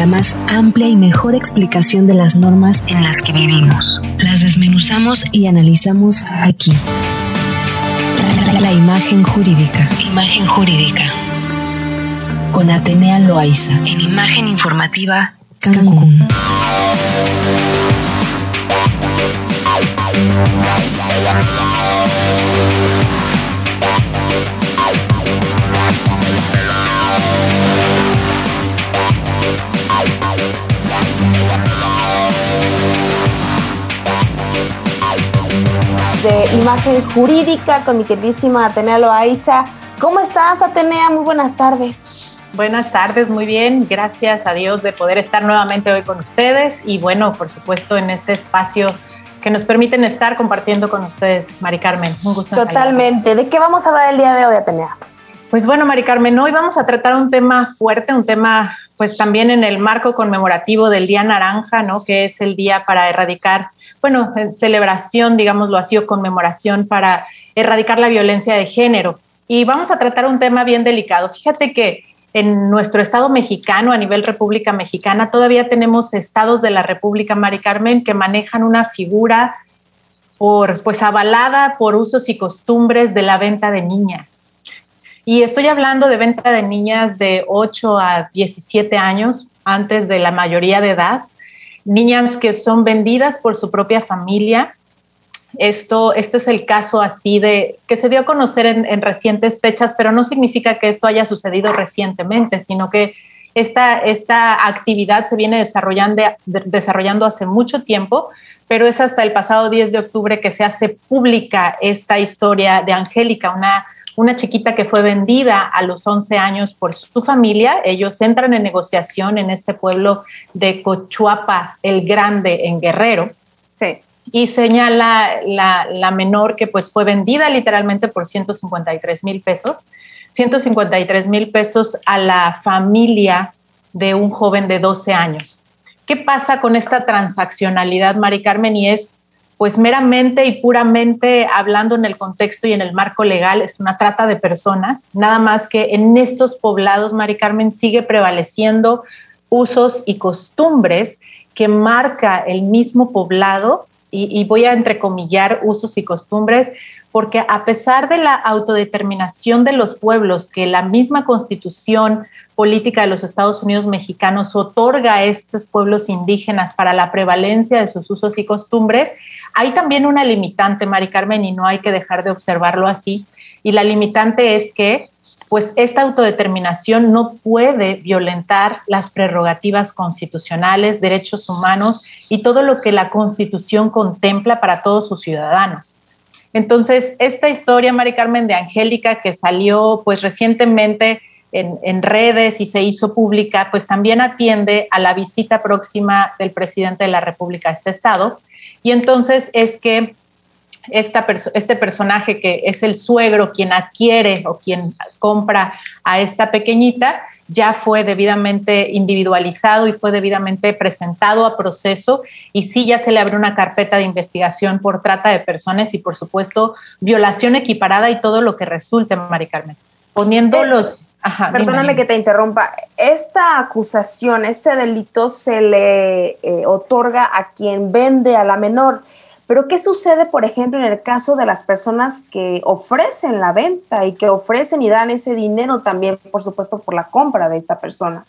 la más amplia y mejor explicación de las normas en las que vivimos. Las desmenuzamos y analizamos aquí. La imagen jurídica. Imagen jurídica. Con Atenea Loaiza. En Imagen Informativa Cancún. De Imagen Jurídica con mi queridísima Atenea Loaiza. ¿Cómo estás, Atenea? Muy buenas tardes. Buenas tardes, muy bien. Gracias a Dios de poder estar nuevamente hoy con ustedes y bueno, por supuesto, en este espacio que nos permiten estar compartiendo con ustedes, Mari Carmen. Un gusto. Totalmente. ¿De qué vamos a hablar el día de hoy, Atenea? Pues bueno, Mari Carmen, hoy vamos a tratar un tema fuerte, un tema pues también en el marco conmemorativo del Día Naranja, ¿no? Que es el día para erradicar, bueno, celebración, digámoslo así, o conmemoración para erradicar la violencia de género. Y vamos a tratar un tema bien delicado. Fíjate que en nuestro estado mexicano, a nivel República Mexicana, todavía tenemos estados de la República, Mari Carmen, que manejan una figura pues avalada por usos y costumbres de la venta de niñas. Y estoy hablando de venta de niñas de 8 a 17 años, antes de la mayoría de edad, niñas que son vendidas por su propia familia. Esto es el caso así de que se dio a conocer en recientes fechas, pero no significa que esto haya sucedido recientemente, sino que esta actividad se viene desarrollando hace mucho tiempo, pero es hasta el pasado 10 de octubre que se hace pública esta historia de Angélica, una chiquita que fue vendida a los 11 años por su familia. Ellos entran en negociación en este pueblo de Cochuapa, el Grande, en Guerrero. Sí. Y señala la menor que pues fue vendida literalmente por 153 mil pesos a la familia de un joven de 12 años. ¿Qué pasa con esta transaccionalidad, Mari Carmen? Y es pues meramente y puramente hablando en el contexto y en el marco legal, es una trata de personas, nada más que en estos poblados, Mari Carmen, sigue prevaleciendo usos y costumbres que marca el mismo poblado, y voy a entrecomillar usos y costumbres, porque a pesar de la autodeterminación de los pueblos que la misma Constitución Política de los Estados Unidos Mexicanos otorga a estos pueblos indígenas para la prevalencia de sus usos y costumbres, hay también una limitante, Mari Carmen, y no hay que dejar de observarlo así. Y la limitante es que pues esta autodeterminación no puede violentar las prerrogativas constitucionales, derechos humanos y todo lo que la Constitución contempla para todos sus ciudadanos. Entonces, esta historia, Mari Carmen, de Angélica, que salió pues recientemente en redes y se hizo pública, pues también atiende a la visita próxima del presidente de la República a este estado. Y entonces es que este personaje, que es el suegro quien adquiere o quien compra a esta pequeñita, ya fue debidamente individualizado y fue debidamente presentado a proceso, y sí, ya se le abrió una carpeta de investigación por trata de personas y, por supuesto, violación equiparada y todo lo que resulte, Mari Carmen. Poniéndolos... Ajá, perdóname que te interrumpa. ¿Esta acusación, este delito se le otorga a quien vende a la menor? Pero ¿qué sucede, por ejemplo, en el caso de las personas que ofrecen la venta y que ofrecen y dan ese dinero también, por supuesto, por la compra de esta persona?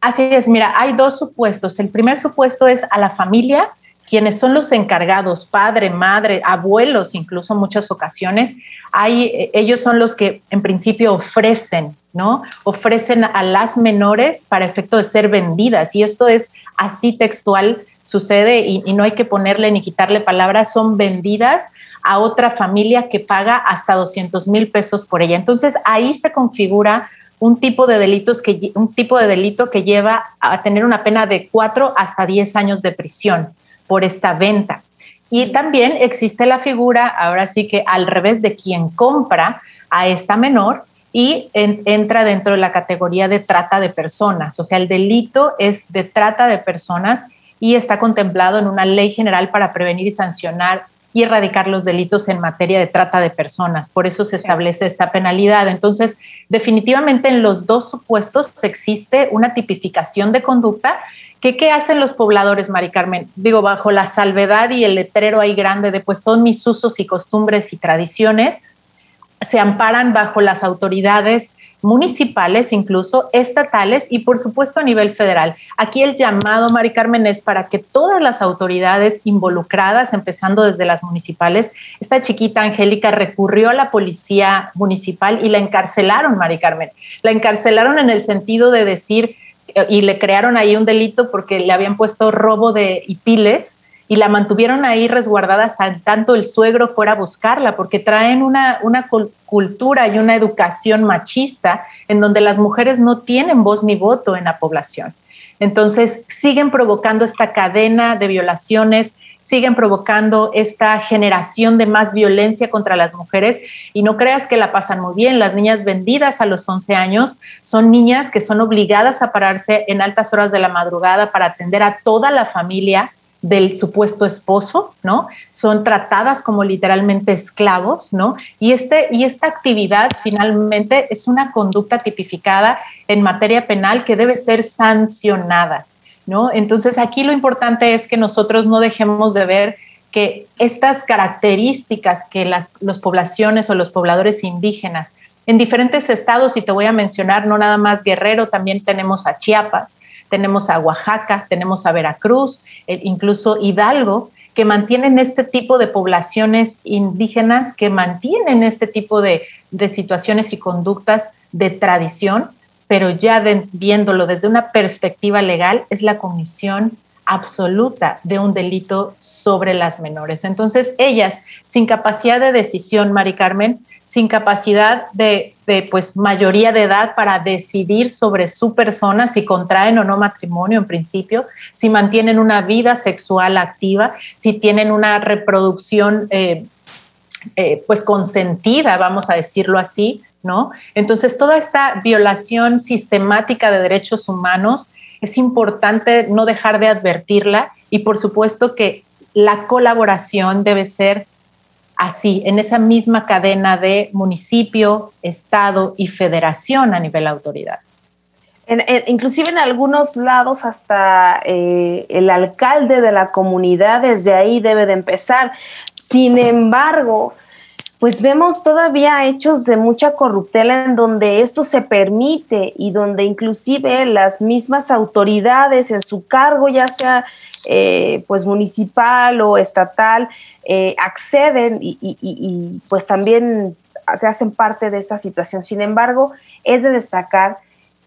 Así es, mira, hay dos supuestos. El primer supuesto es a la familia, quienes son los encargados, padre, madre, abuelos, incluso en muchas ocasiones. Ellos son los que en principio ofrecen, ¿no? Ofrecen a las menores para efecto de ser vendidas, y esto es así textual. Sucede y no hay que ponerle ni quitarle palabras, son vendidas a otra familia que paga hasta 200 mil pesos por ella. Entonces ahí se configura un tipo de delito que lleva a tener una pena de 4 hasta 10 años de prisión por esta venta. Y también existe la figura, ahora sí que al revés, de quien compra a esta menor y entra dentro de la categoría de trata de personas. O sea, el delito es de trata de personas y está contemplado en una ley general para prevenir y sancionar y erradicar los delitos en materia de trata de personas. Por eso se establece esta penalidad. Entonces, definitivamente en los dos supuestos existe una tipificación de conducta. ¿Qué hacen los pobladores, Mari Carmen? Digo, bajo la salvedad y el letrero ahí grande de pues son mis usos y costumbres y tradiciones, se amparan bajo las autoridades municipales, incluso estatales y por supuesto a nivel federal. Aquí el llamado, Mari Carmen, es para que todas las autoridades involucradas, empezando desde las municipales, esta chiquita Angélica recurrió a la policía municipal y la encarcelaron, Mari Carmen. La encarcelaron en el sentido de decir, y le crearon ahí un delito porque le habían puesto robo de hipiles, y la mantuvieron ahí resguardada hasta tanto el suegro fuera a buscarla, porque traen una cultura y una educación machista en donde las mujeres no tienen voz ni voto en la población. Entonces siguen provocando esta cadena de violaciones, siguen provocando esta generación de más violencia contra las mujeres, y no creas que la pasan muy bien. Las niñas vendidas a los 11 años son niñas que son obligadas a pararse en altas horas de la madrugada para atender a toda la familia del supuesto esposo, ¿no? Son tratadas como literalmente esclavos, ¿no? Y esta actividad finalmente es una conducta tipificada en materia penal que debe ser sancionada, ¿no? Entonces aquí lo importante es que nosotros no dejemos de ver que estas características que las poblaciones o los pobladores indígenas en diferentes estados, y te voy a mencionar no nada más Guerrero, también tenemos a Chiapas, tenemos a Oaxaca, tenemos a Veracruz, incluso Hidalgo, que mantienen este tipo de poblaciones indígenas, que mantienen este tipo de situaciones y conductas de tradición, pero ya viéndolo desde una perspectiva legal, es la comisión absoluta de un delito sobre las menores. Entonces, ellas, sin capacidad de decisión, Mari Carmen, sin capacidad de mayoría de edad para decidir sobre su persona, si contraen o no matrimonio en principio, si mantienen una vida sexual activa, si tienen una reproducción consentida, vamos a decirlo así, ¿no? Entonces, toda esta violación sistemática de derechos humanos es importante no dejar de advertirla, y por supuesto que la colaboración debe ser así, en esa misma cadena de municipio, estado y federación a nivel de autoridad. Inclusive en algunos lados hasta el alcalde de la comunidad desde ahí debe de empezar. Sin embargo, pues vemos todavía hechos de mucha corruptela en donde esto se permite y donde inclusive las mismas autoridades en su cargo, ya sea municipal o estatal, acceden y pues también se hacen parte de esta situación. Sin embargo, es de destacar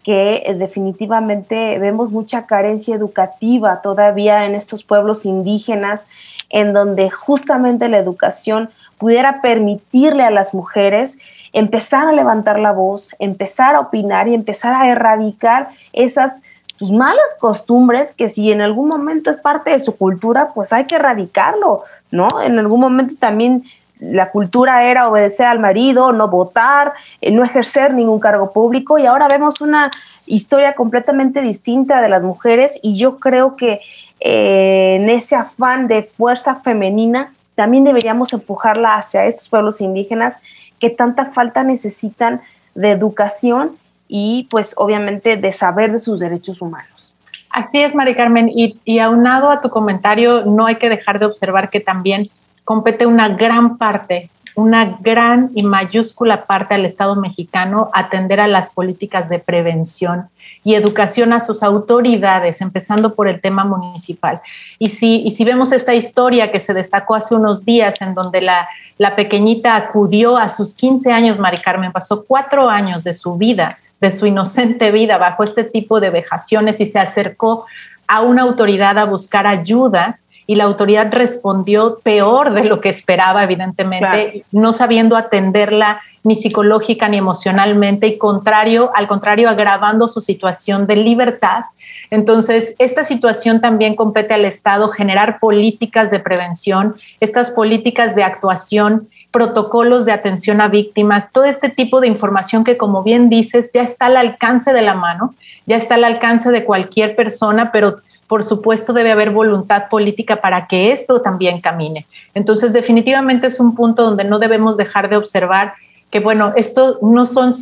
que definitivamente vemos mucha carencia educativa todavía en estos pueblos indígenas, en donde justamente la educación pudiera permitirle a las mujeres empezar a levantar la voz, empezar a opinar y empezar a erradicar esas malas costumbres que si en algún momento es parte de su cultura, pues hay que erradicarlo, ¿no? En algún momento también la cultura era obedecer al marido, no votar, no ejercer ningún cargo público, y ahora vemos una historia completamente distinta de las mujeres, y yo creo que en ese afán de fuerza femenina también deberíamos empujarla hacia estos pueblos indígenas que tanta falta necesitan de educación y pues obviamente de saber de sus derechos humanos. Así es, Mari Carmen, y aunado a tu comentario, no hay que dejar de observar que también compete una gran parte, una gran y mayúscula parte al Estado mexicano atender a las políticas de prevención y educación a sus autoridades, empezando por el tema municipal. Y si vemos esta historia que se destacó hace unos días, en donde la pequeñita acudió a sus 15 años, Mari Carmen, pasó 4 años de su vida, de su inocente vida, bajo este tipo de vejaciones, y se acercó a una autoridad a buscar ayuda, y la autoridad respondió peor de lo que esperaba, evidentemente, claro, no sabiendo atenderla ni psicológica ni emocionalmente, y al contrario agravando su situación de libertad. Entonces, esta situación también compete al Estado generar políticas de prevención, estas políticas de actuación, protocolos de atención a víctimas, todo este tipo de información que, como bien dices, ya está al alcance de la mano, ya está al alcance de cualquier persona, pero por supuesto debe haber voluntad política para que esto también camine. Entonces, definitivamente es un punto donde no debemos dejar de observar que, bueno, esto no son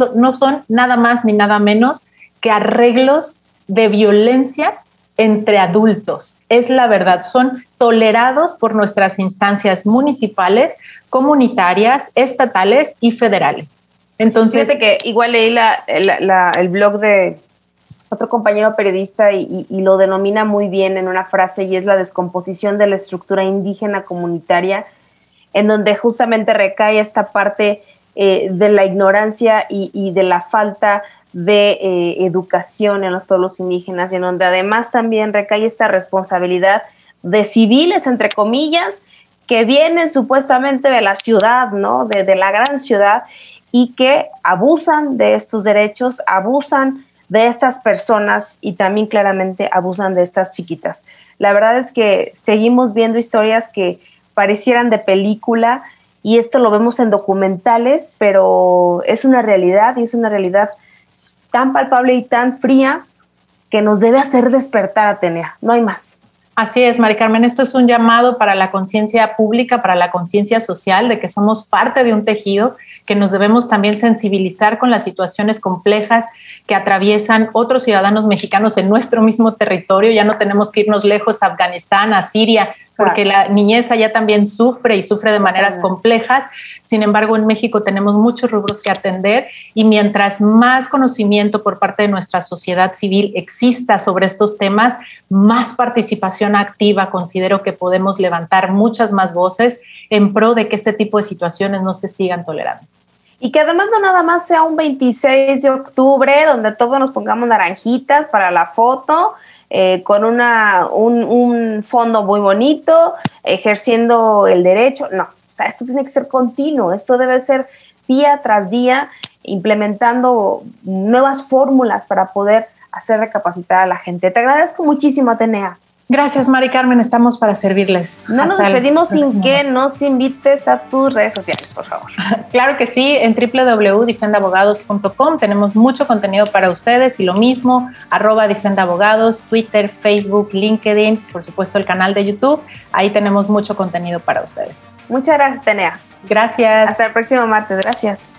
nada más ni nada menos que arreglos de violencia entre adultos. Es la verdad, son tolerados por nuestras instancias municipales, comunitarias, estatales y federales. Entonces, fíjate que igual leí el blog de otro compañero periodista y lo denomina muy bien en una frase, y es la descomposición de la estructura indígena comunitaria, en donde justamente recae esta parte de la ignorancia y de la falta de educación en los pueblos indígenas, y en donde además también recae esta responsabilidad de civiles, entre comillas, que vienen supuestamente de la ciudad, ¿no? De la gran ciudad, y que abusan de estos derechos, abusan de estas personas y también claramente abusan de estas chiquitas. La verdad es que seguimos viendo historias que parecieran de película, y esto lo vemos en documentales, pero es una realidad, y es una realidad tan palpable y tan fría que nos debe hacer despertar, Atenea. No hay más. Así es, Mari Carmen. Esto es un llamado para la conciencia pública, para la conciencia social, de que somos parte de un tejido, que nos debemos también sensibilizar con las situaciones complejas que atraviesan otros ciudadanos mexicanos en nuestro mismo territorio. Ya no tenemos que irnos lejos a Afganistán, a Siria, porque la niñez allá también sufre de maneras complejas. Sin embargo, en México tenemos muchos rubros que atender, y mientras más conocimiento por parte de nuestra sociedad civil exista sobre estos temas, más participación activa considero que podemos levantar muchas más voces en pro de que este tipo de situaciones no se sigan tolerando. Y que además no nada más sea un 26 de octubre donde todos nos pongamos naranjitas para la foto, con un fondo muy bonito, ejerciendo el derecho. No, o sea, esto tiene que ser continuo, esto debe ser día tras día, implementando nuevas fórmulas para poder hacer recapacitar a la gente. Te agradezco muchísimo, Atenea. Gracias, Mari Carmen, estamos para servirles. No nos despedimos sin que nos invites a tus redes sociales, por favor. Claro que sí, en www.defendaabogados.com tenemos mucho contenido para ustedes, y lo mismo, @defendaabogados, Twitter, Facebook, LinkedIn, por supuesto el canal de YouTube, ahí tenemos mucho contenido para ustedes. Muchas gracias, Atenea. Gracias. Hasta el próximo martes, gracias.